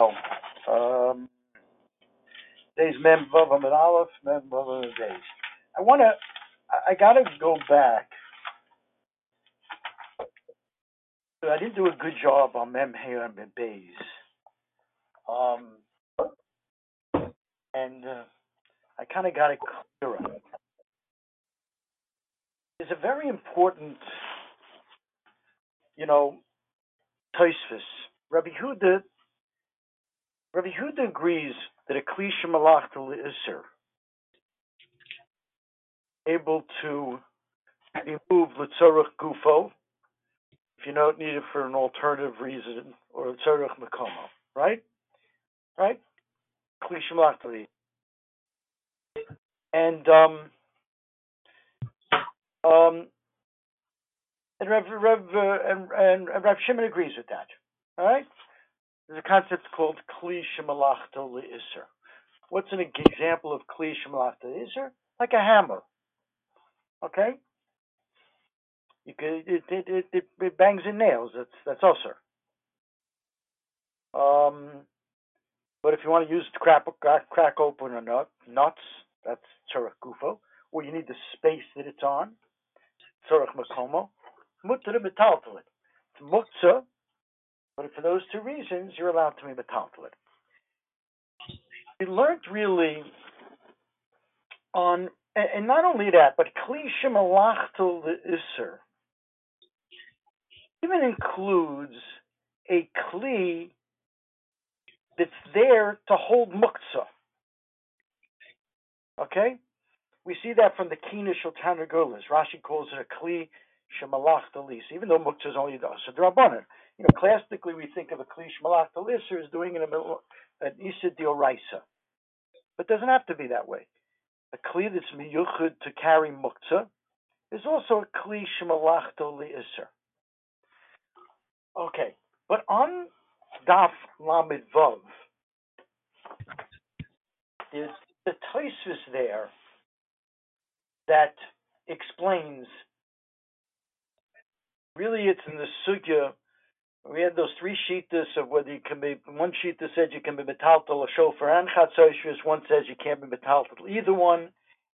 Days Mem Vav Amid Aleph, Mem Vav Amid Days. I gotta go back. I didn't do a good job on Mem Hei Amid Beis. And I kind of got it clearer. There's a very important, Tosfas. Rabbi Huda agrees that a Kli Shemalacht to the Isir able to remove Lutzeruch Gufo if you don't need it for an alternative reason, or Lutzeruch Mecomo, right? Kli Shmalachtal Isir. And and Rav Shimon agrees with that. All right, there's a concept called Kli Shmalachtal Isir. What's an example of Kli Shmalachtal Isir? Like a hammer. Okay, it bangs in nails. That's also. But if you want to use crack open or nuts, that's Latorre Gufa, or you need the space that it's on, Latorre Kumakama, mutter metaltalit. It's mutza, but for those two reasons, you're allowed to be metaltalit. We learned really on, and not only that, but Kli Shemalachtol Isir even includes a Kli that's there to hold muktzah. Okay? We see that from the Kina Sheltan Agola. Rashi calls it a Kli Shmalachtal Isir, even though muktzah is only the Sadrabana. Classically we think of a Kli Shmalachtal Isir as doing an Isir D'Oraisa. But it doesn't have to be that way. A Kli that's miyuchud to carry muktzah is also a Kli Shmalachtal Isir. Okay. But on Daf Lamid Vav, there's the Tosfos there that explains. Really, it's in the sugya. We had those three shittas of whether you can be. One shitta said you can be metaltal a shofar and chatzoshes. One says you can't be metaltal either one.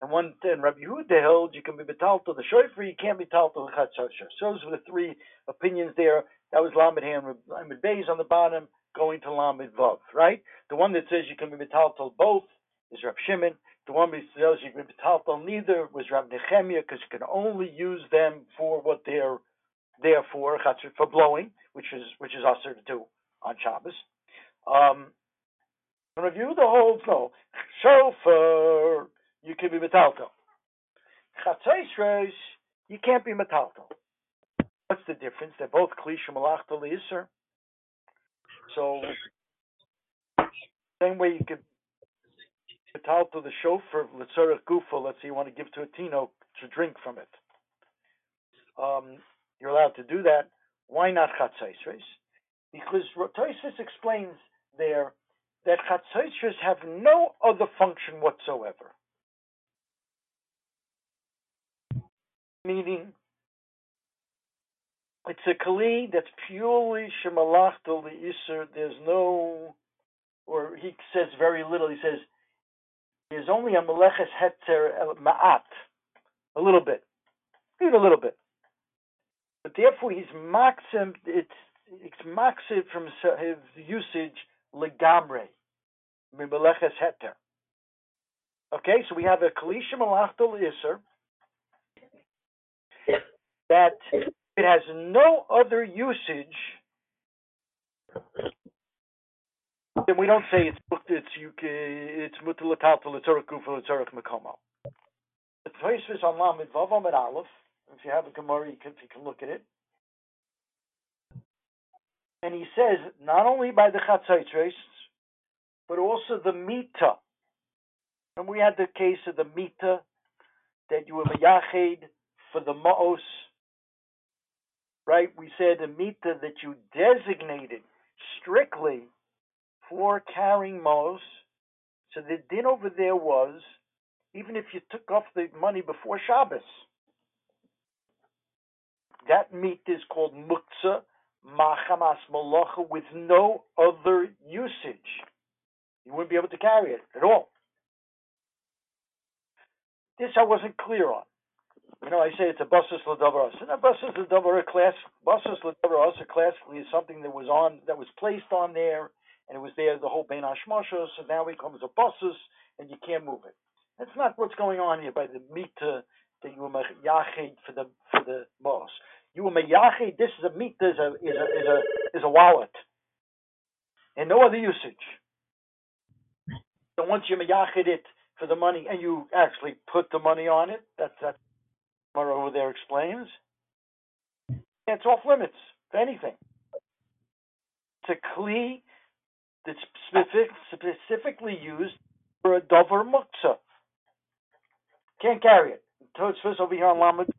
And one and Rabbi Huda held you can be metaltal the shofar, you can't be metaltal the chatzoshes. So those were the three opinions there. That was Lamed Hei and Lamed Beis on the bottom, going to Lamed Vav, right? The one that says you can be metaltal both is Rav Shimon. The one that says you can be metaltal neither was Rav Nechemia, because you can only use them for what they're there for blowing, which is also to do on Shabbos. Review the whole flow. Shofar, you can be metaltal. Chatzos, you can't be metaltal. What's the difference? They're both Kli Shmalachtal Isir. So, same way you could metaltal the shofar, Lutzeruch Gufo, let's say you want to give to a tino to drink from it. You're allowed to do that. Why not Chatzos? Because Tosfos explains there that Chatzos have no other function whatsoever. Meaning, it's a Kli that's purely Shmalachtal Isir. There's no, or he says very little. He says, there's only a Melechus Heter Ma'at, a little bit. But therefore, he's maxim. It's maxim from his usage legamre, mimelechas heter. Okay, so we have a Kli Shmalachtal Isir that it has no other usage. Then we don't say it's mutalatal Latorre Gufa Latorre Kumakama. The Tosfos on Lamed Vav Amid Aleph. If you have a Gemara, you can look at it. And he says, not only by the Chatzos, but also the Mita. And we had the case of the Mita, that you were Meyached for the Ma'os. Right? We said the Mita that you designated strictly for carrying Ma'os. So the din over there was, even if you took off the money before Shabbos, that meat is called muktzah machamas malacha with no other usage. You wouldn't be able to carry it at all. This I wasn't clear on. You know, I say it's a Basas l'davaros. And a Basas l'davaros class, is something that was on, that was placed on there, and it was there the whole Ben Hashemashes, so now it becomes a Bossus, and you can't move it. That's not what's going on here by the mita that you were meyached for the boss. You were meyached. This is a mita, is a wallet, and no other usage. So once you meyached it for the money, and you actually put the money on it, that's what over there explains. It's off limits for anything. It's a kli that's specifically used for a dover muktzah. Can't carry it. Tosfas over here on Lamed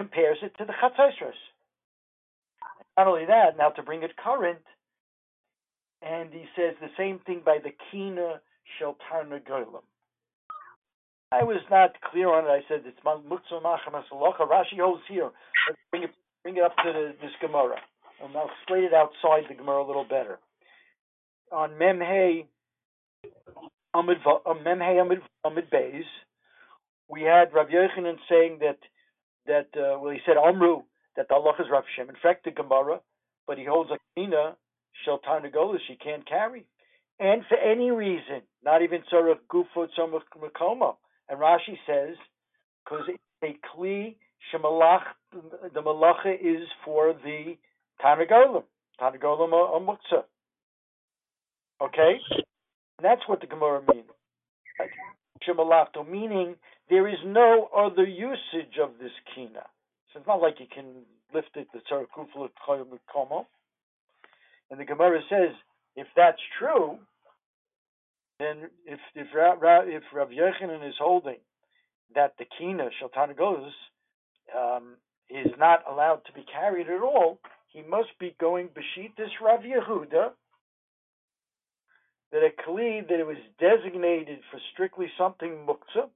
compares it to the Chatzosros. Not only that, now to bring it current, and he says the same thing by the Kina Sheltan Agola. I was not clear on it. I said it's Muktzah Machamas Locha. Rashi holds here. Let's bring it up to this Gemara, and I'll explain it outside the Gemara a little better. On Mem Hei Amid Beis, we had Rav Yochanan saying that he said Amru that the halacha is Rav Shimon. In fact, the Gemara, but he holds a kina sheltan agola she can't carry, and for any reason, not even Latorre Gufa, Latorre Kumakama. And Rashi says because a Kli Shemalacht, the malacha is for the Tanagolim or Muktzah. Okay, and that's what the Gemara means. Shemalacht, meaning there is no other usage of this kina. So it's not like you can lift it, the Latorre Kumakama. And the Gemara says, if that's true, then if Rav Yochanan is holding that the kina, Sheltan Agola, is not allowed to be carried at all, he must be going B'shitas Rav Yehuda, that a kli, that it was designated for strictly something muktzah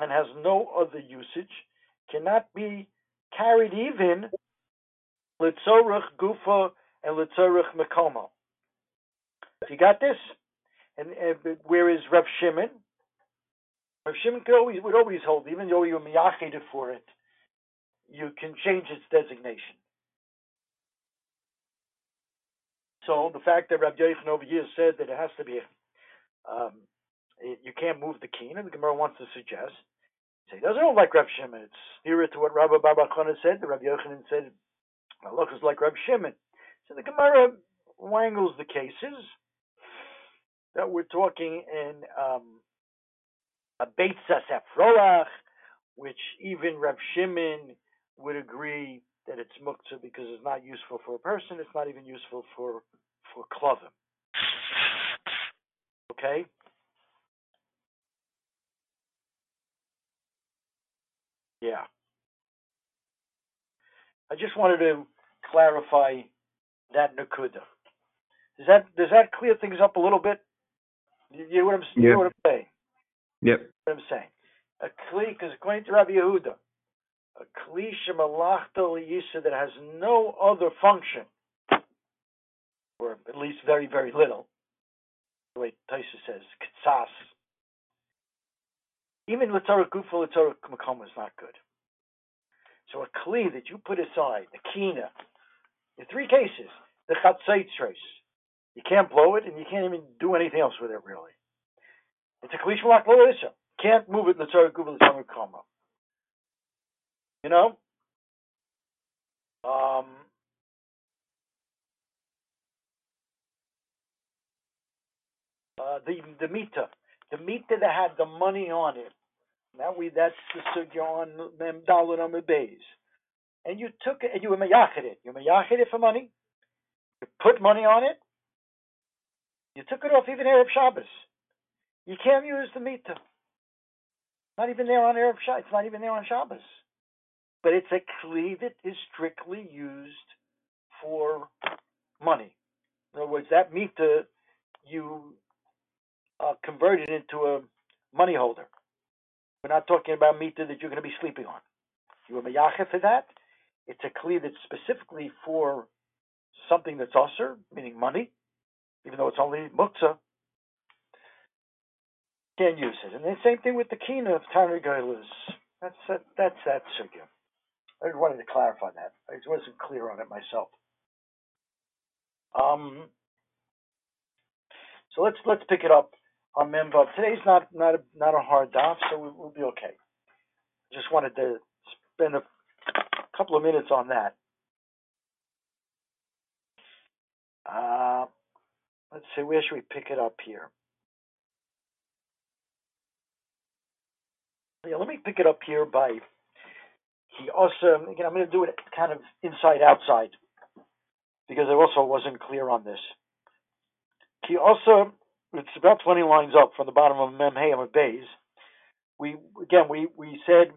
and has no other usage, cannot be carried even Lutzeruch Gufo and Lutzeruch Mecomo. You got this? And whereas Rav Shimon would always hold, even though you miyached for it, you can change its designation. So the fact that Rav Yochanan over here said that it has to be, you can't move the kina, the Gemara wants to suggest, say it doesn't look like Rav Shimon. It's nearer to what Rabbah bar bar Chana said. The Rav Yochanan said, "My look is like Rav Shimon." So the Gemara wangles the cases that we're talking in a Beit Safrolach, which even Rav Shimon would agree that it's muktzah because it's not useful for a person. It's not even useful for klavim. Okay. Yeah. I just wanted to clarify that nakuda. Does that clear things up a little bit? You hear what I'm saying? Yep. A kli, because according to Rabbi Huda, a Kli Shmalachtal Isir that has no other function, or at least very, very little, the way Taisa says, ktsas. Even Latorre Gufa, Latorre Kumakama is not good. So a Kli that you put aside, the Kina, in three cases, the Chatzosros, you can't blow it and you can't even do anything else with it, really. It's a Kli Shmalachtal Isir. Can't move it, Latorre Gufa, Latorre Kumakama. You know? The mita that had the money on it. That's the sugya on Mem Daled Amud Beis. And you took it and you meyached it. You meyached it for money. You put money on it. You took it off even Erev Shabbos. You can't use the mita. Not even there on Erev Shabbos. It's not even there on Shabbos. But it's a kli that is strictly used for money. In other words, that mita you converted into a money holder. We're not talking about mita that you're going to be sleeping on. You were meyacheh for that. it's a kli that's specifically for something that's usur, meaning money, even though it's only muktzah, can't use it. And the same thing with the kina of Tanri Goylas. That's that sugya. I wanted to clarify that. I wasn't clear on it myself. So let's pick it up on Mem Vav. Today's not a hard daf, so we'll be okay. Just wanted to spend a couple of minutes on that. Let's see, where should we pick it up here? Yeah, let me pick it up here by he also. Again, I'm going to do it kind of inside outside because I also wasn't clear on this. He also, it's about 20 lines up from the bottom of Mem Hei Amud Beis. We said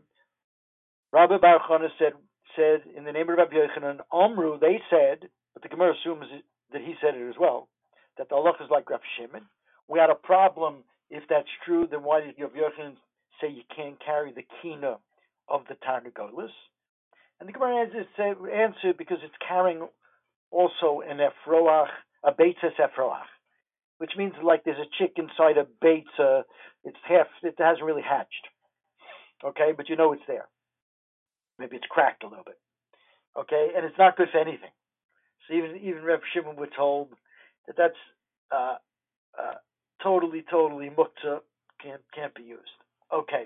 Rabbah bar bar Chana said in the name of Rav Yochanan, Omru, they said, but the Gemara assumes that he said it as well, that the halacha is like Rav Shimon. We had a problem if that's true. Then why did Rav Yochanan say you can't carry the kina of the Tarnei Golis? And the Gemara answered because it's carrying also an efroach, a beitzas efroach, which means like there's a chick inside a beitza. It's half; it hasn't really hatched. Okay, but you know it's there. Maybe it's cracked a little bit. Okay, and it's not good for anything. So even Reb Shimon were told that that's totally muktzah, can't be used. Okay.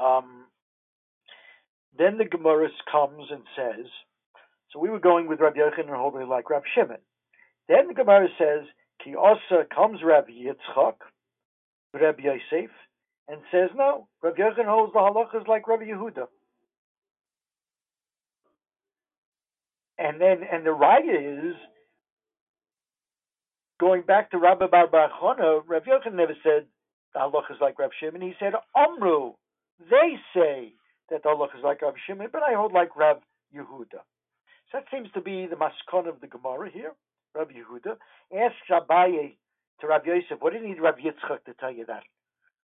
Then the Gemara comes and says, so we were going with Rabbi Yochanan and holding it like Reb Shimon. Then the Gemara says, Ki Osa comes Rabbi Yitzchak, Rabbi Yosef, and says, no, Rabbi Yochanan holds the halachas like Rabbi Yehuda. And the raya is, going back to Rabbah bar bar Chana, Rav Yochanan never said the halacha is like Rav Shimon. He said, Amru, they say that the halacha is like Rav Shimon, but I hold like Rav Yehuda. So that seems to be the maskon of the Gemara here. Rav Yehuda asked Abaye to Rav Yosef, what did he need Rav Yitzchak to tell you that?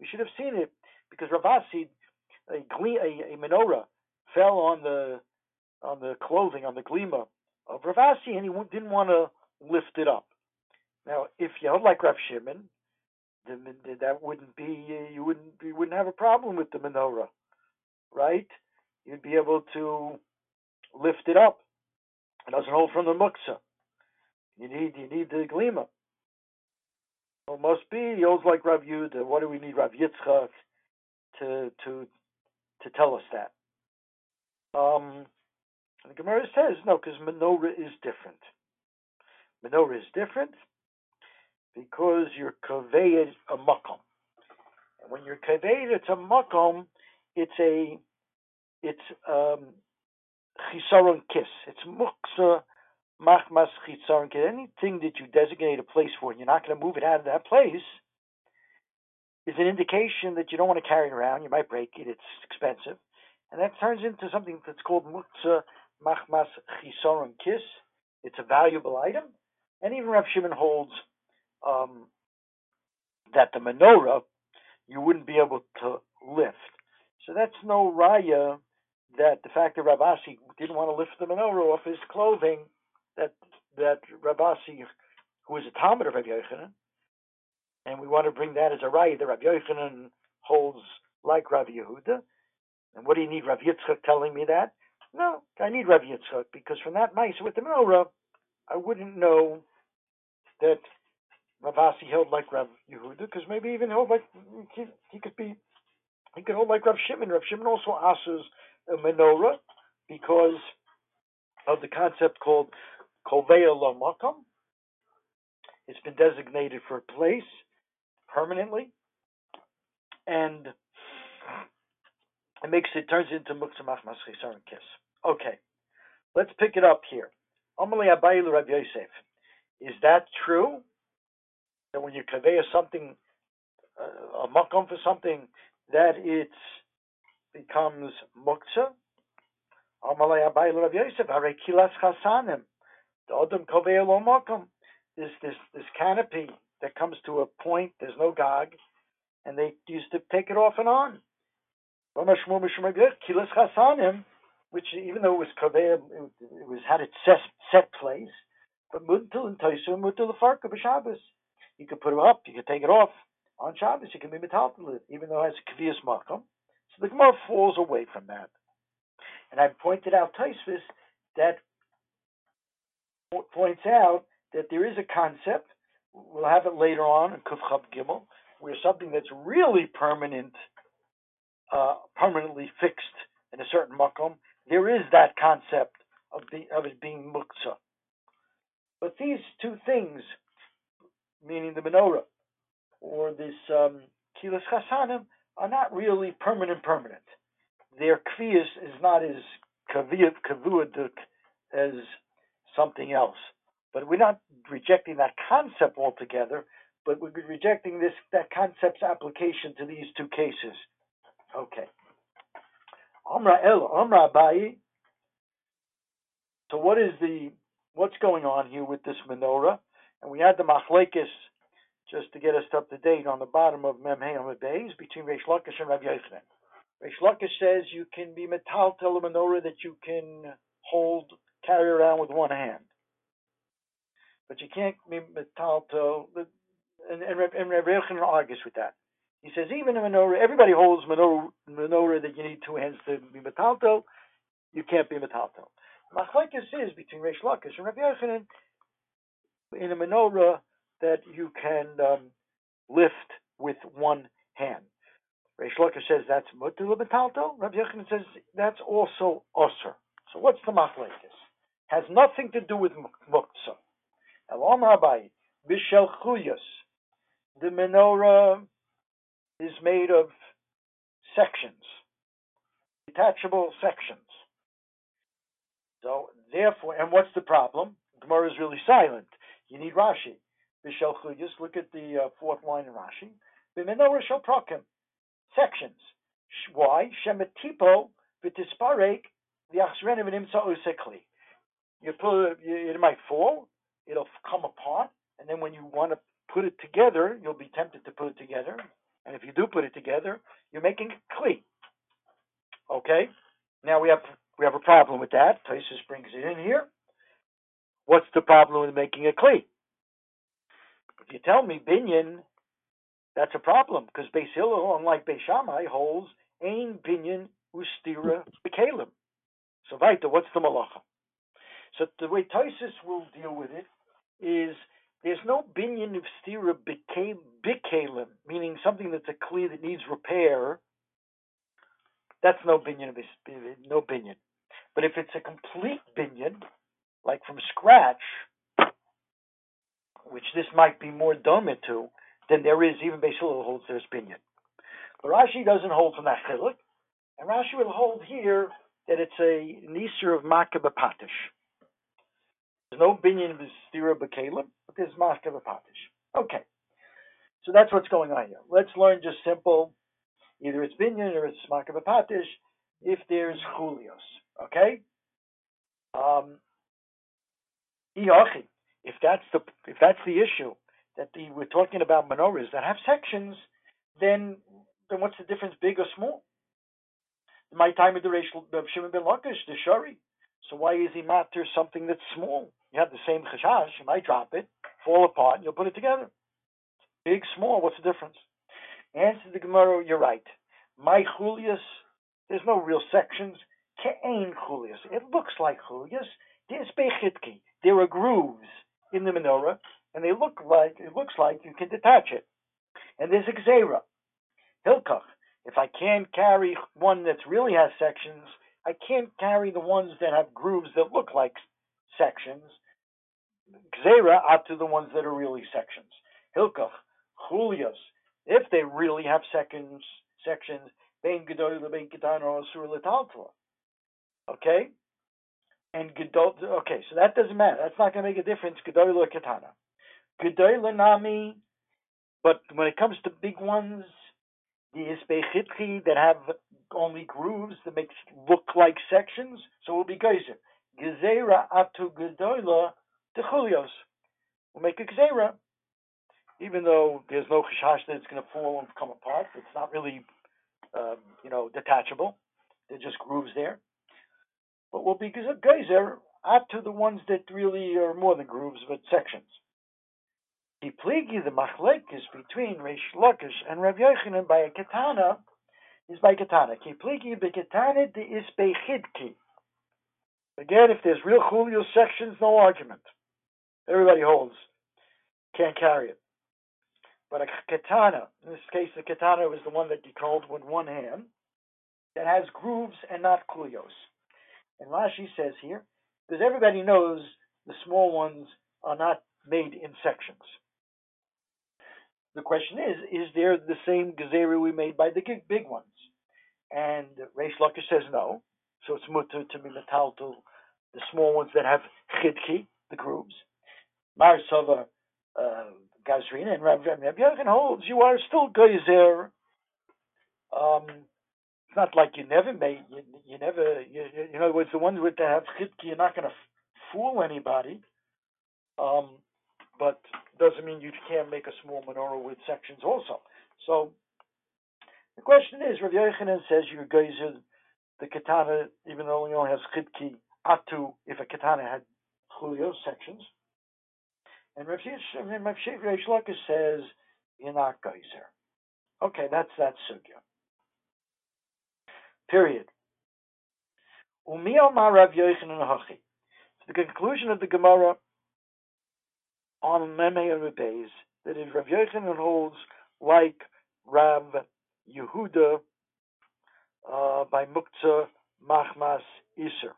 We should have seen it because Rav Asi, a menorah, fell on the clothing, on the glima of Rav Asi, and he didn't want to lift it up. Now, if you held like Rav Shimon, then that wouldn't be you wouldn't have a problem with the menorah, right? You'd be able to lift it up. It doesn't hold from the muktzah. You need the glima. Well, it must be he holds like Rav Yehuda. What do we need Rav Yitzchak to tell us that? The Gemara says no, because menorah is different. Menorah is different. Because you're kaveyed a makom, and when you're kaveyed, it's a makom. It's chisaron kiss. It's muksa machmas chisaron kiss. Anything that you designate a place for, and you're not going to move it out of that place, is an indication that you don't want to carry it around. You might break it. It's expensive, and that turns into something that's called muksa machmas chisaron kiss. It's a valuable item, and even Rav Shimon holds. That the menorah you wouldn't be able to lift. So that's no raya that the fact that Rav Asi didn't want to lift the menorah off his clothing, that Rav Asi, who is a Talmud of Rav Yochanan, and we want to bring that as a raya that Rav Yochanan holds like Rav Yehuda. And what do you need Rav Yitzchak telling me that? No, I need Rav Yitzchak because from that ma'aseh with the menorah, I wouldn't know that Rav Asi held like Rav Yehuda, because maybe even held like he could hold like Rav Shimon. Rav Shimon also asks a menorah because of the concept called Kovea La Makom. It's been designated for a place permanently, and it turns into Muktzah Machmas Chisaron Kiss. Okay, let's pick it up here. Amalei Abaye Rav Yosef, is that true? That when you convey something, a makom for something, that it becomes muktzah. Amalei Abaye Rav Yosef, Harei Kilas Chasanim, the Adam Kovei Lo Makom. This canopy that comes to a point. There's no gog, and they used to take it off and on. which even though it was kaveh, it was had its set place, but mutal and toisu mutal farka b'Shabbos. You could put it up, you could take it off on Shabbos. You can be metaltal it, even though it has a kaviyas makom. So the Gemara falls away from that. And I pointed out Tosfos that points out that there is a concept. We'll have it later on in Kuf Chab Gimel, where something that's really permanent, permanently fixed in a certain makom, there is that concept of it being muktzah. But these two things, meaning the menorah or this kilas chasanim, are not really permanent. Their kviyas is not as kavuadik as something else. But we're not rejecting that concept altogether, but we're rejecting that concept's application to these two cases. Okay. Amra Abayi. So what's going on here with this menorah? And we had the Machlechus, just to get us up to date, on the bottom of Mem Hei Lamed Beis between Reish Lakish and Rav Yochanan. Reish Lakish says you can be metaltel a menorah that you can carry around with one hand. But you can't be metalto, and Rav Yochanan argues with that. He says even a menorah, everybody holds menorah that you need two hands to be metalto. You can't be metalto. Machlekes is between Reish Lakish and Rav Yochanan in a menorah that you can lift with one hand. Reish Lakish says that's mutter metalto. Rav Yochanan says that's also usur. So what's the machlekes? Has nothing to do with muktzah. Elam Rabbi, Bishel Chulios. The menorah is made of sections, detachable sections. So, therefore, and what's the problem? Gemara is really silent. You need Rashi. Bishel Chulios, look at the fourth line in Rashi. The menorah shall prokim, sections. Why? Shemetipo v'tisparek v'achsrenim v'nimtza usekli. You put it might fall. It'll come apart, and then when you want to put it together, you'll be tempted to put it together. And if you do put it together, you're making a kli. Okay? Now we have a problem with that. Tosfos brings it in here. What's the problem with making a kli? If you tell me binyan, that's a problem, because Beis Hillel, unlike Beis Shammai, holds ein binyan ustira b'kelim. So Vaita, what's the malacha? So the way Tosfos will deal with it is there's no binyan of stira bikelim, meaning something that's a kli that needs repair. That's no binyan. But if it's a complete binyan, like from scratch, which this might be more dumber to, then there is, even Beis Hillel holds there's binyan. But Rashi doesn't hold from that chiluk, and Rashi will hold here that it's an isur of Mark of apatish. There's no binyan of stira b'kelim, but there's Mark of apatish. Okay, so that's what's going on here. Let's learn just simple, either it's binyan or it's Mark of apatish, if there's Chulios, okay? If that's the issue, we're talking about menorahs that have sections, then what's the difference, big or small? In my time at the Reish of Shimon ben Lakish, the Shari. So why is he matter something that's small? You have the same chashash. You might drop it, fall apart, and you'll put it together. Big, small, what's the difference? Answer the Gemara, you're right. My Chulios, there's no real sections. Ke'ain Chulios. It looks like Chulios. There's bechitki. There are grooves in the menorah, and it looks like you can detach it. And there's a Gezerra. Hilkach. If I can't carry one that really has sections, I can't carry the ones that have grooves that look like sections. Gzeira out to the ones that are really sections. Hilkach, Chulios, if they really have sections, Ben Gedol, Ben Ketan, or Asur Letaltla. Okay? And Gedol, okay, so that doesn't matter. That's not going to make a difference, Gedol or Ketana. Gedol Nami, but when it comes to big ones, the isbechitchi that have only grooves that makes look like sections, so it will be geyser. Gezerah atu gedola de Chulios. We'll make a gezerah, even though there's no chashash that it's going to fall and come apart. It's not really detachable. They're just grooves there. But will be geyser up to the ones that really are more than grooves, but sections. The pligi, the machlekes between Reish Lakish and Rav Yochanan by a katana is by katana. Ki pligi be katana de is bechidki. Again, if there's real Chulios sections, no argument. Everybody holds. Can't carry it. But a katana, in this case, the katana is the one that you hold with one hand, that has grooves and not Chulios. And Rashi says here, because everybody knows the small ones are not made in sections. The question is there the same Gezerra we made by the big ones? And Reish Lakish says no. So it's mutter to be metal to the small ones that have chidki, the grooves. Marisova Gazrina and Rav Yochanan holds you are still Gezer. It's not like you never made the ones with that have chidki, you're not gonna fool anybody. But doesn't mean you can't make a small menorah with sections also. So the question is, Rav Yochanan says you're Gezer the katana, even though it only has chidki, atu, if a katana had Chulios sections. And Rav Lakish says, you're not geyser. Okay, that's that sugya. Period. Umi omar Rav Yochanan hachi. The conclusion of the Gemara on Memei Rebeis, that is, Rav Yochanan holds like Rav Yehuda, by Muktzah Machmas Isser.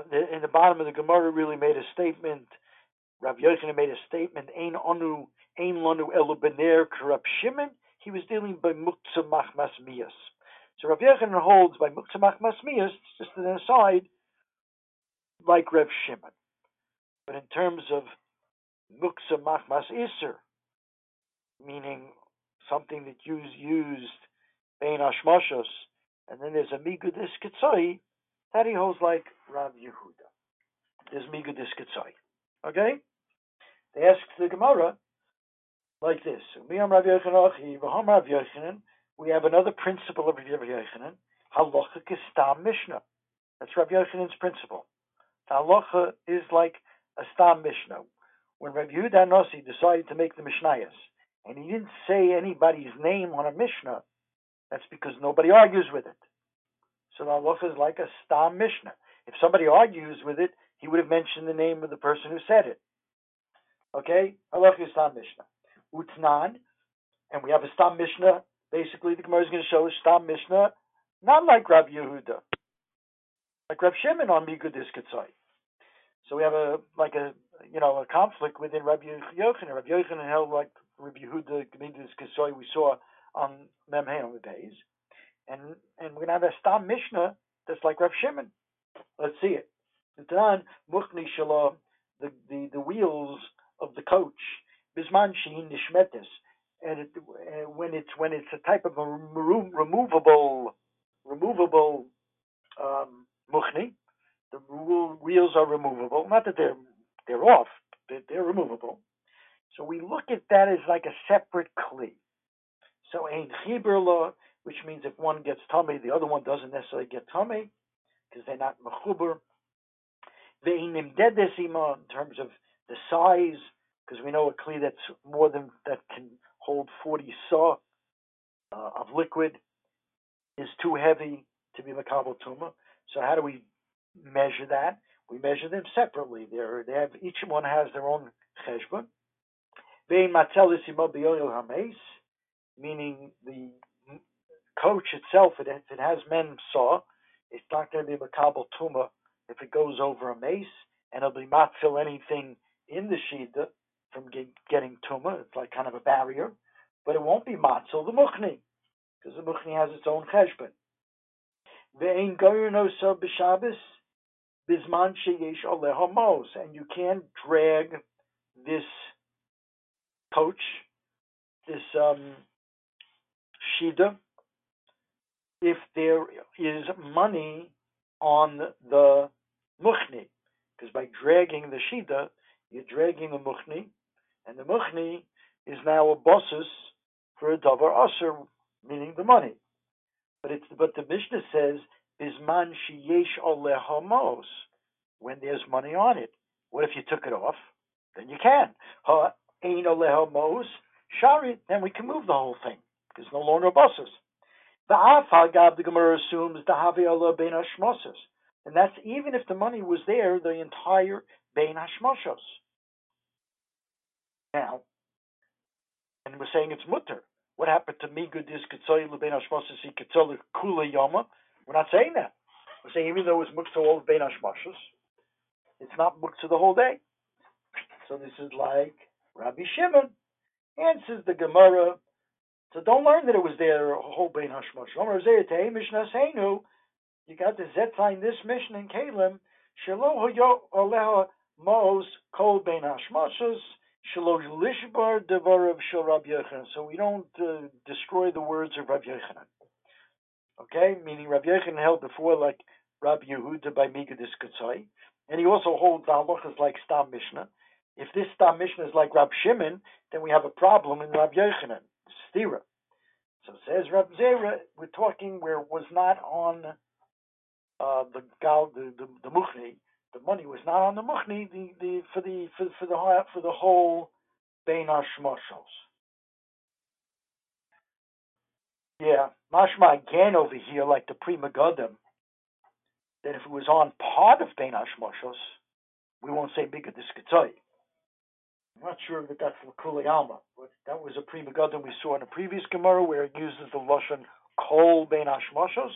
In the bottom of the Gemara, really made a statement. Rav Yochanan made a statement. Ein lanu elu b'ner k'Rav Shimon. He was dealing by Muktzah Machmas Miyas. So Rav Yochanan holds by Muktzah Machmas Miyas, just an aside, like Rav Shimon. But in terms of muktzah machmas isur, meaning something that you used Ben Hashemashes, and then there's a Migudis kitzoi, that he holds like Rav Yehuda. There's Migudis kitzoi. Okay? They ask the Gemara like this. We have another principle of Rav Yochanan. Halacha is Stam Mishnah. That's Rav Yochanan's principle. Halacha is like a Stam Mishnah. When Rabbi Huda Nossi decided to make the Mishnayos, and he didn't say anybody's name on a Mishnah, that's because nobody argues with it. So the halacha is like a Stam Mishnah. If somebody argues with it, he would have mentioned the name of the person who said it. Okay? Halacha is Stam Mishnah. Utnan, and we have a Stam Mishnah. Basically, the Gemara is going to show us Stam Mishnah, not like Rabbi Yehuda, like Rav Shimon on Migudis kitzoi. So we have a conflict within Rabbi Yochanan. Rabbi Yochanan held like Rabbi Huda Gemidus Kisoi we saw on Mem Hei on the days, and we're gonna have a Stam Mishnah that's like Rav Shimon. Let's see it. Mukhni Shalom, the wheels of the coach, Bisman Shein Nishmetis, and when it's a type of a removable Mukhni. The wheels are removable. Not that they're off, they're removable. So we look at that as like a separate kli. So ein chiber lo, which means if one gets tummy, the other one doesn't necessarily get tummy, because they're not mechuber. Ve'ein nimdedes ima, in terms of the size, because we know a kli that's more than that can hold 40 sa of liquid is too heavy to be makabel tuma. So how do we measure that? We measure them separately. They have each one has their own cheshbon. Ve'in matzil l'simo b'yoyel hameis, meaning the coach itself, if it has mem saw, it's not going to be makabel tuma if it goes over a mace, and it'll be matzil anything in the shida from getting tuma. It's like kind of a barrier, but it won't be matzil the mukhni, because the mukhni has its own cheshbon. Ve'in goyin osa b'shabes. Bisman sheyesh aleha mos, and you can't drag this coach, this shida, if there is money on the mukhni. Because by dragging the shida, you're dragging a mukhni, and the mukhni is now a bossus for a davar asur, meaning the money. But the Mishnah says bisman sheyesh aleha mos, when there's money on it. What if you took it off? Then you can. Ha ein aleha mos shari. Then we can move the whole thing. It's no longer bosses. The afagab, the Gemara assumes the havi'ala ben hashmoshes, and that's even if the money was there the entire ben hashmoshes. Now, and we're saying it's mutter. What happened to Migudis kitzoi le ben hashmoshes he kitzoi kula yama? We're not saying that. We're saying even though it's muktzah all ben hashmoshes, it's not muktzah the whole day. So this is like Rabbi Shimon answers the Gemara. So don't learn that it was there a whole bein hashmash. You got the zetzayin this mission in Kalim. Shelo hoyo oleha moos kol bein hashmashes. Shelo lishbar devarav shel Rav Yochanan. So we don't destroy the words of Rav Yochanan. Okay, meaning Rav Yochanan held before like Rabbi Yehuda by Migudis kitzoi, and he also holds the halachas like Stam Mishnah. If this Stam Mishnah is like Rav Shimon, then we have a problem in Rav Yochanan. Stira. So says Rav Gezerra, we're talking where it was not on the mukhni. The money was not on the mukhni. The whole bein hashmashos. Yeah, mashma again over here, like the prima gadam, that if it was on part of bein hashmashos, we won't say Migudis kitzoi. I'm not sure that that's l'kuli alma, but that was a prima gadam we saw in a previous Gemara where it uses the lashon kol bein hashmashos.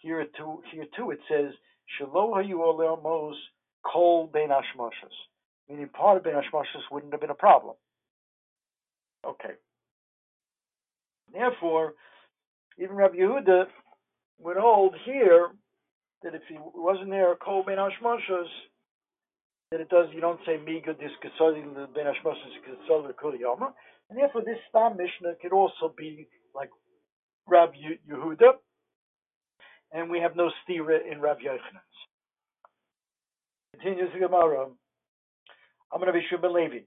Here too, it says shelo hayu oleh mos kol bein hashmashos, meaning part of bein hashmashos wouldn't have been a problem. Okay. Therefore, even Rabbi Yehuda would hold here that if he wasn't there kol bein hashmashos, that it does, you don't say Migudis kitzoi le ben hashmoshes kitzoi l'kuli yama, and therefore this Stam Mishnah could also be like Rav Yehuda, and we have no stira in Rav Yochanan's. Continues the Gemara. Amar Rabbi Shimon ben Levi.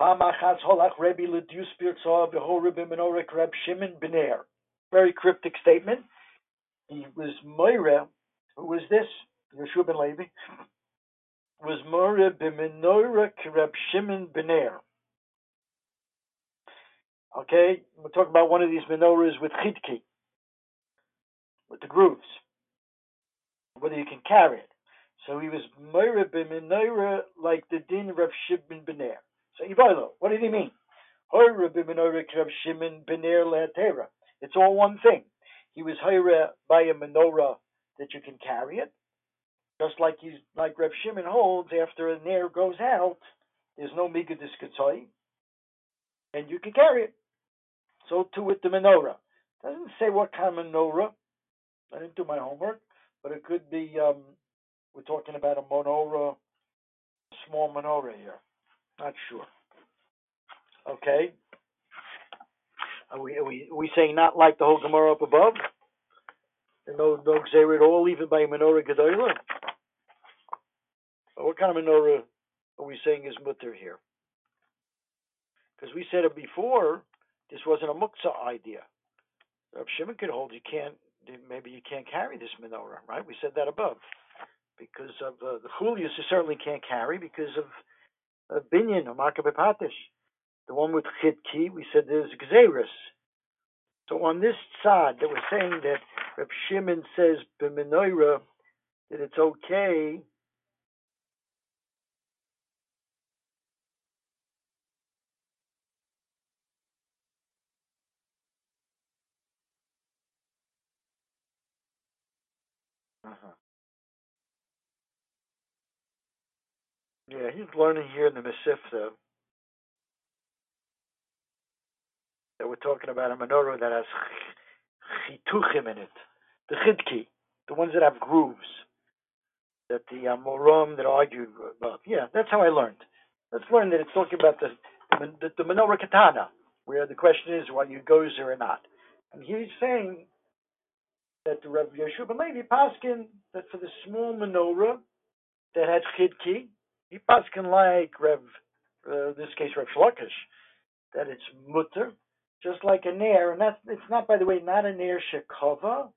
Pamachas holach Rabbi l'dius pirtzah v'ho Rabbi menorek Rabbi Shimon ben Levi. Very cryptic statement. He was Moira. Who was this? Yeshua ben Levi. Was Mora b'menorah Reb Shimon ben Levi. Okay, we're talking about one of these menorahs with chidki, with the grooves, whether you can carry it. So he was Mora b'menorah like the din Reb Shimon ben Levi. So Ivailo, what did he mean? Hora b'menorah Reb Shimon ben Levi le'atera. It's all one thing. He was hora by a menorah that you can carry it. Just like he's like Reb Shimon holds, after an air goes out, there's no Migudis kitzoi, and you can carry it. So too with the menorah. Doesn't say what kind of menorah. I didn't do my homework, but it could be we're talking about a menorah, a small menorah here. Not sure. Okay. Are we saying not like the whole Gemara up above? No Gezerra at all, even by a menorah gedola? What kind of menorah are we saying is mutter here? Because we said it before, this wasn't a muktzah idea. Reb Shimon could hold, maybe you can't carry this menorah, right? We said that above. Because of the Chulios, you certainly can't carry because of binyan, or Mark of apatish. The one with chidki, we said there's Gezerras. So on this side, that we're saying that Reb Shimon says b'menorah that it's okay. Yeah, he's learning here in the Masifta that we're talking about a menorah that has chituchim in it. The chidki, the ones that have grooves, that the moram that argued above. Yeah, that's how I learned. Let's learn that it's talking about the menorah katana, where the question is whether you goes there or not. And he's saying that the Rabbi Yeshua ben Levi paskin that for the small menorah, that had chidki, he paskin like Rev, in this case Rav Shlokish, that it's mutter, just like a nair, and that's, it's not, by the way, not a nair shekava.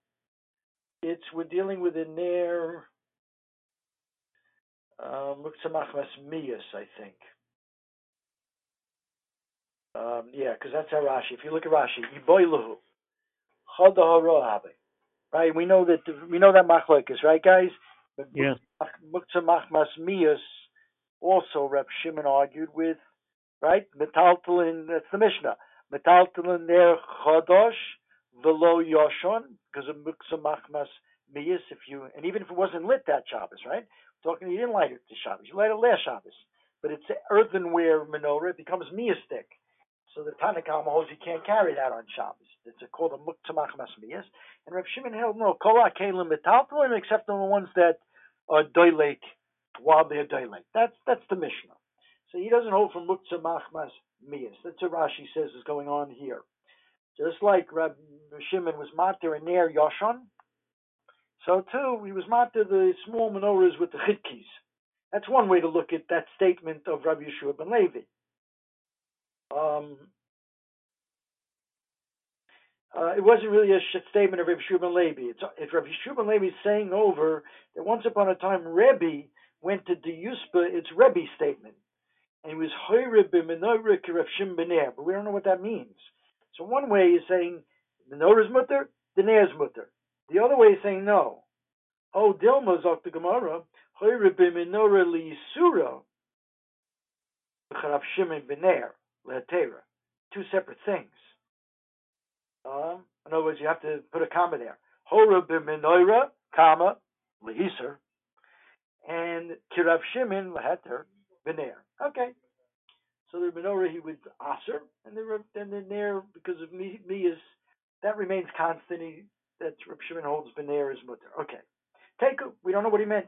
It's, we're dealing with a nair muktzamachmas miyas, I think. Yeah, because that's how Rashi. If you look at Rashi, yiboyluhu, chadaha rohabe. Right, we know that machlechus, right, guys? Yeah. Muktzamachmas miyas. Also, Reb Shimon argued with, right? Metaltelin, that's the Mishnah. Metaltelin ner chodosh velo yoshon, because of muktzamachmas miyas. If you, and even if it wasn't lit that Shabbos, right? I'm talking, you didn't light it this Shabbos. You light it last Shabbos, but it's earthenware menorah. It becomes miyas stick. So the Tanakh holds you can't carry that on Shabbos. It's called a muktzamachmas miyas. And Reb Shimon held no kol akelim metaltelin except on the ones that are doilek. While they're daylight, that's the Mishnah. So he doesn't hold from Muktzah Machmas Miyas. That's what Rashi says is going on here. Just like Rabbi Shimon was mater and Ner Yoshon, so too he was mater the small menorahs with the chidkis. That's one way to look at that statement of Rabbi Yeshua ben Levi. It wasn't really a statement of Rabbi Yeshua ben Levi. It's Rabbi Yeshua ben Levi saying over that once upon a time Rebbe went to the Yuspa, it's Rebbe's statement. And he was Hoyrib Menorah Rav Shimon ben Ner, but we don't know what that means. So one way is saying the Menorah is mutter, the Ner is mutter. The other way is saying no. Oh, Dilma Zok the Gemara, Hoyrib Menorah Leisura Rav Shimon ben Ner, Lehatera. Two separate things. In other words, you have to put a comma there. Hoyrib Menorah, comma, Lehisur. And Kirav Shimon Laheter Vener. Okay, so the menorah he would aser, and the Ner because of miyas that remains constant. That Rav Shimon holds Vener is mutter. Okay, Teku, we don't know what he meant.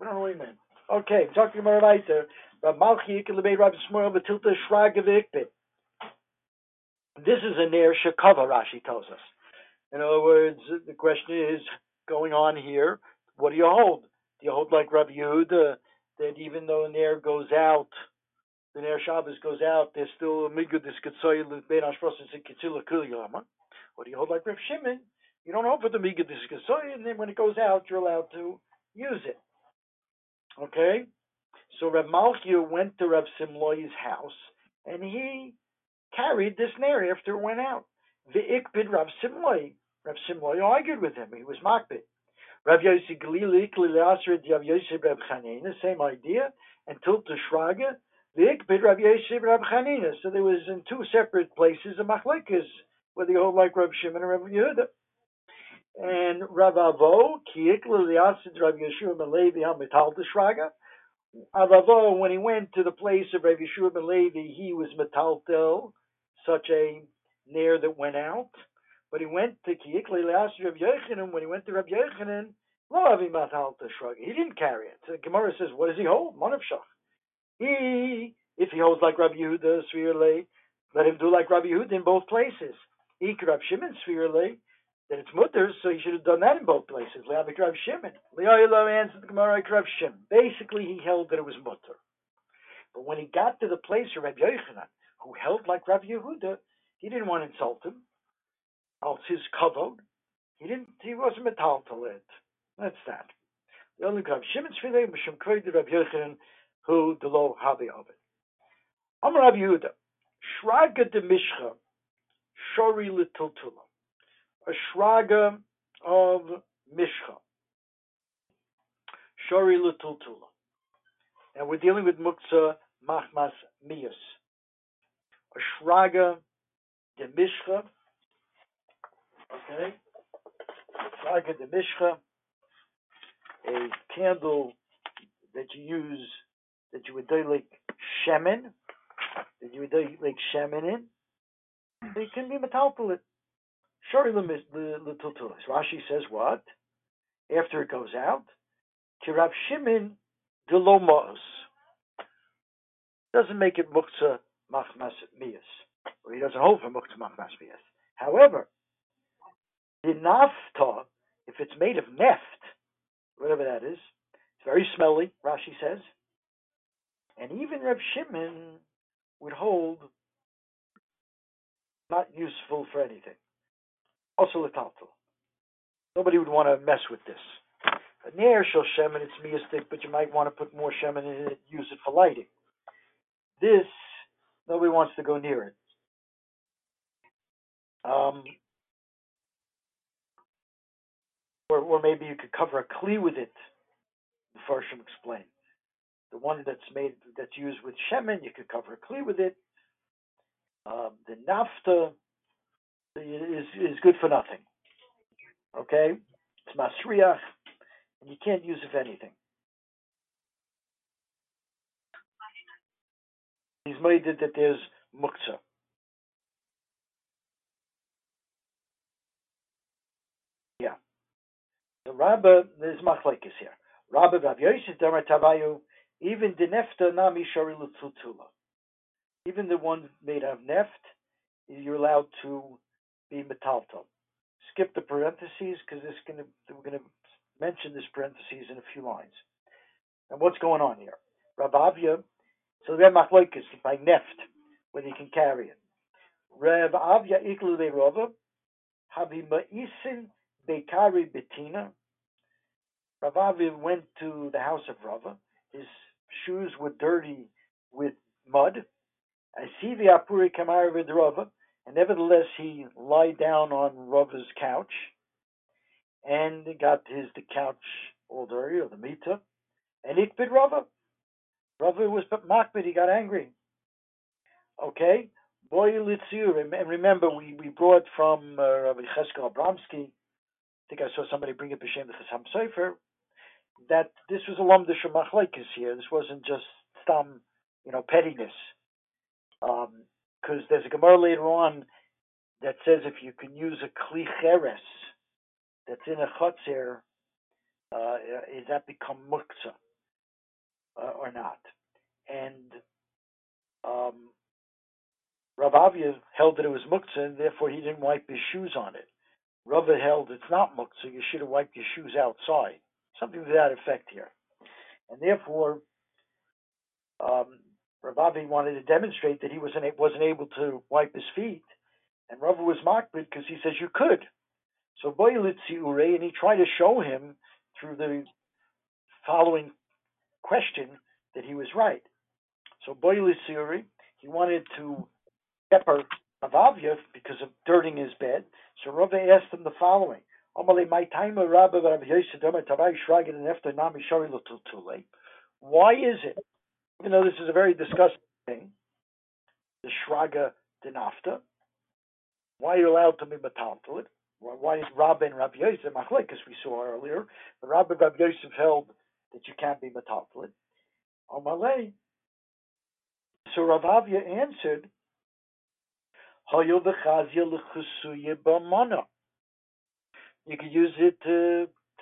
Okay, talking about later. Rab Malchi Yikilabei Rab Shmuel Batilta Shragevikbit. This is a Ner shekava. Rashi tells us. In other words, the question is going on here. What do you hold? You hold like Rav Yehuda that even though Nair goes out, the Nair Shabbos goes out, there's still a Migudis kitzoi Ben Hashemashes and Kitzila Kuliyama. Or do you hold like Rav Shimon? You don't hold for the Migudis kitzoi, and then when it goes out, you're allowed to use it. Okay, so Rav Malchia went to Rav Simloi's house, and he carried this Nair after it went out. Ve'ikbid Rav Simloi. Rav Simloi argued with him. He was makbid. Rav Yossi Galili, Klilasrid, Rav Yossi Reb Chanina, same idea, and Tilta Shraga, Vikbid Rav Yossi Reb Chanina. So there was in two separate places a Machlechus, whether you hold like Rav Shimon or Rav Yehuda. And Rav Avo, Kiik Liliasid, Rav Yeshua ben Levi, Hamitalta Shraga. Rav Avo, when he went to the place of Rav Yeshua ben Levi, he was Metaltel, such a Nair that went out. But he went to Kiyikli Le'asri Rav Yochanan. When he went to Rav Yochanan, Lo Avi Matal Tashrag. He didn't carry it. So Gemara says, what does he hold? Monavshach. He, if he holds like Rav Yehuda, Svirle, let him do like Rav Yehuda in both places. Ik Rav Shimon, Svirle, that it's mutters, so he should have done that in both places. Le'avik Rav Shimon. Le'ayla answered the Gemara, Rav Shimon. Basically, he held that it was mutter. But when he got to the place of Rav Yochanan, who held like Rav Yehuda, he didn't want to insult him. Else his kavod, he wasn't metal to it. That's that. The only Rav Shimon's filei Mishum Kredi Rav Yochanan who the lo havi of it. Am Rav Yehuda shraga de mishcha shori l'tiltula, a shraga of mishcha shori l'tiltula, and we're dealing with muktzah machmas miyus, a shraga de mishcha. Okay, shraga de mishcha, a candle that you use, that you would do like shemen, in. They can be metalpalit. Shari l'tultulis. Rashi says what? After it goes out, Rav Shimon de lomos doesn't make it muktzah machmas miyas, or he doesn't hold for muktzah machmas miyas. However, the nafta, if it's made of neft, whatever that is, It's very smelly, Rashi says. And even Rav Shimon would hold not useful for anything. Also letaltal. Nobody would want to mess with this. Ne'er shel shemen, it's meistic, but you might want to put more shemen in it, use it for lighting. This, nobody wants to go near it. Or maybe you could cover a kli with it, the Farshim explained. The one that's used with shemen, you could cover a kli with it. The nafta is good for nothing. Okay? It's masriach. And you can't use it for anything. He's made it that there's muktzah. Yeah. The Rabbah, there's Machlechus here. Rabbah Rav Yochanan, even the nefta nami shari lutzutula. Even the one made out of neft, you're allowed to be metalto. Skip the parentheses because we're going to mention this parentheses in a few lines. And what's going on here? Rav Avya, so Reb Machlekes by neft, whether you can carry it. Rav Avya iklu le'rova, havi ma'isin bekari betina. Rav Avya went to the house of Rava. His shoes were dirty with mud. Asivi apuri kamar vid Rava, and nevertheless he lied down on Rava's couch. And he got the couch all dirty, or the mita, and it bit Rava. Rava was makbid, he got angry. Okay, boy litziurim, and remember we brought from Rabbi Cheskel Abramsky, I think I saw somebody bring it b'shem the Chasam Sofer, that this was a lomdish of Machlekes here. This wasn't just stam, pettiness, because there's a Gemara later on that says if you can use a kli cheres that's in a chotzer, is that become muktzah or not? And Rav Avia held that it was muktzah, and therefore he didn't wipe his shoes on it. Rava held it's not muktzah, you should have wiped your shoes outside. Something to that effect here. And therefore, Rav Avia wanted to demonstrate that he wasn't able to wipe his feet, and Rava was mocked because he says you could. So boy litziure, and he tried to show him through the following question that he was right. So boy litziure, he wanted to pepper Rav Avia because of dirtying his bed. So Rava asked him the following: why is it, even though this is a very disgusting thing, the shraga denafta, why are you allowed to be metal to it? Why is Rabbi and Rabbi Yosef Machlekes, as we saw earlier? The Rabbi and Rabbi Yosef held that you can't be metaltelid. Omalei. So Rav Avia answered, you could use it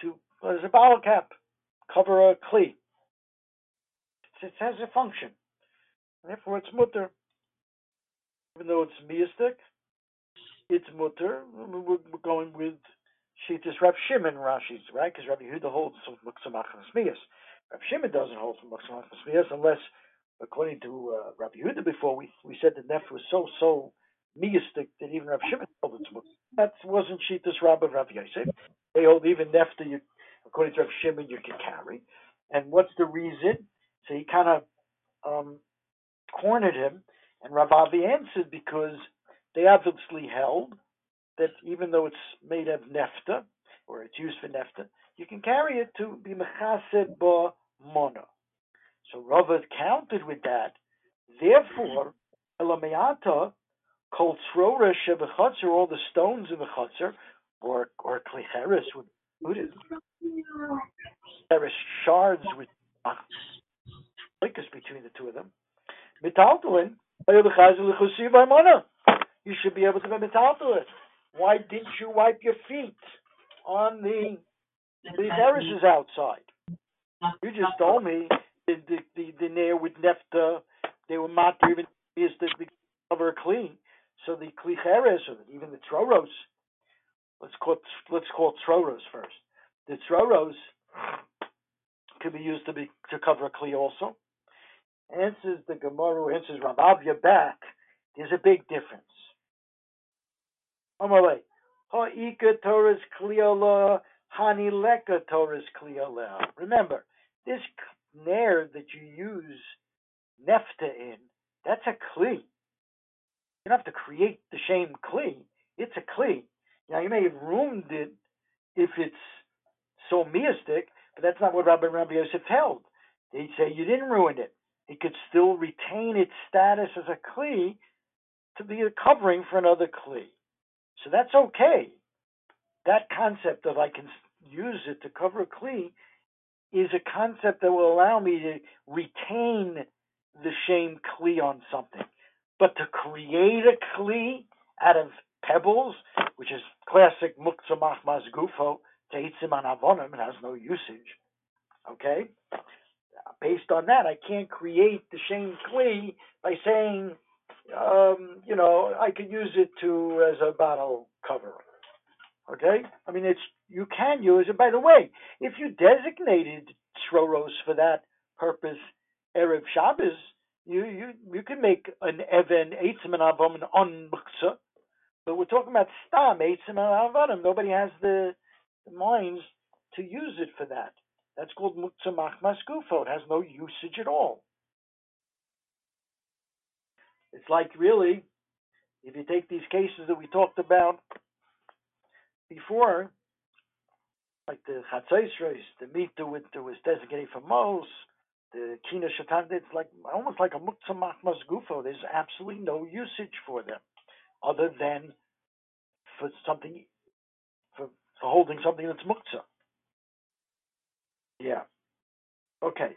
to as a bottle cap, cover a kli. It has a function. And therefore it's mutter. Even though it's meistic, it's mutter. We're going with Shitas Rav Shimon Rashi's, right? Because Rabbi Huda holds from Muksamach Nasmias. Rav Shimon doesn't hold from Muksamach Nasmias unless, according to Rabbi Huda before, we said the neft was so meistic that even Rav Shimon held it's mutter. That wasn't Shitas Rabbi of Rav Yosef. They hold even neft, according to Rav Shimon, you can carry. And what's the reason? So he kind of cornered him, and Rav Avi answered because they obviously held that even though it's made of nefta, or it's used for nefta, you can carry it to be mechased ba mono. So Rava countered with that. Therefore, elameata kol tzrora shebechotzer, all the stones of the chotzer, or klicheres would include it. There shards with between the two of them. Metaltalin bayobechazil lechusi by mono. You should be able to be metaltelid. Why didn't you wipe your feet on the terraces outside? You just told me the nair with nefta, they were not even is that we cover clean. So the klicheres, or even the troros, let's call troros first. The troros could be used to cover a kli also. Answers the Gemara, answers Rav Avya back. There's a big difference. Amalei, ha'ika Torah's kliyala, hanileka Torah's kliyala. Remember, this ner that you use nefta in, that's a kli. You don't have to create the shame kli. It's a kli. Now you may have roomed it if it's so meistic, but that's not what Rabbi Yosef held. They say you didn't ruin it. It could still retain its status as a kli to be a covering for another kli. So that's okay. That concept of I can use it to cover a kli is a concept that will allow me to retain the shame kli on something. But to create a kli out of pebbles, which is classic muktzamach mazgufo, teitzim an avonim, it has no usage. Okay? Based on that, I can't create the shame kli by saying, I could use it as a bottle cover. Okay? I mean, you can use it. By the way, if you designated Shroros for that purpose, Erev Shabbos, you can make an Even, Eitzim and Avonim on Muktzah, but we're talking about Stam, Eitzim and Avonim. Nobody has the minds to use it for that. That's called Muktzah Machmas Gufo. It has no usage at all. It's like, really, if you take these cases that we talked about before, like the Chatzais race, the Mita that was designated for Mos, the Kina Sheltan, it's like almost like a Muktzah Machmas Gufo. There's absolutely no usage for them, other than for something, for holding something that's Muktzah. Yeah. Okay.